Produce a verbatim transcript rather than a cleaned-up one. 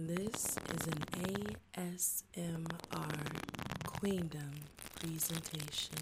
This is an A S M R Queendom presentation.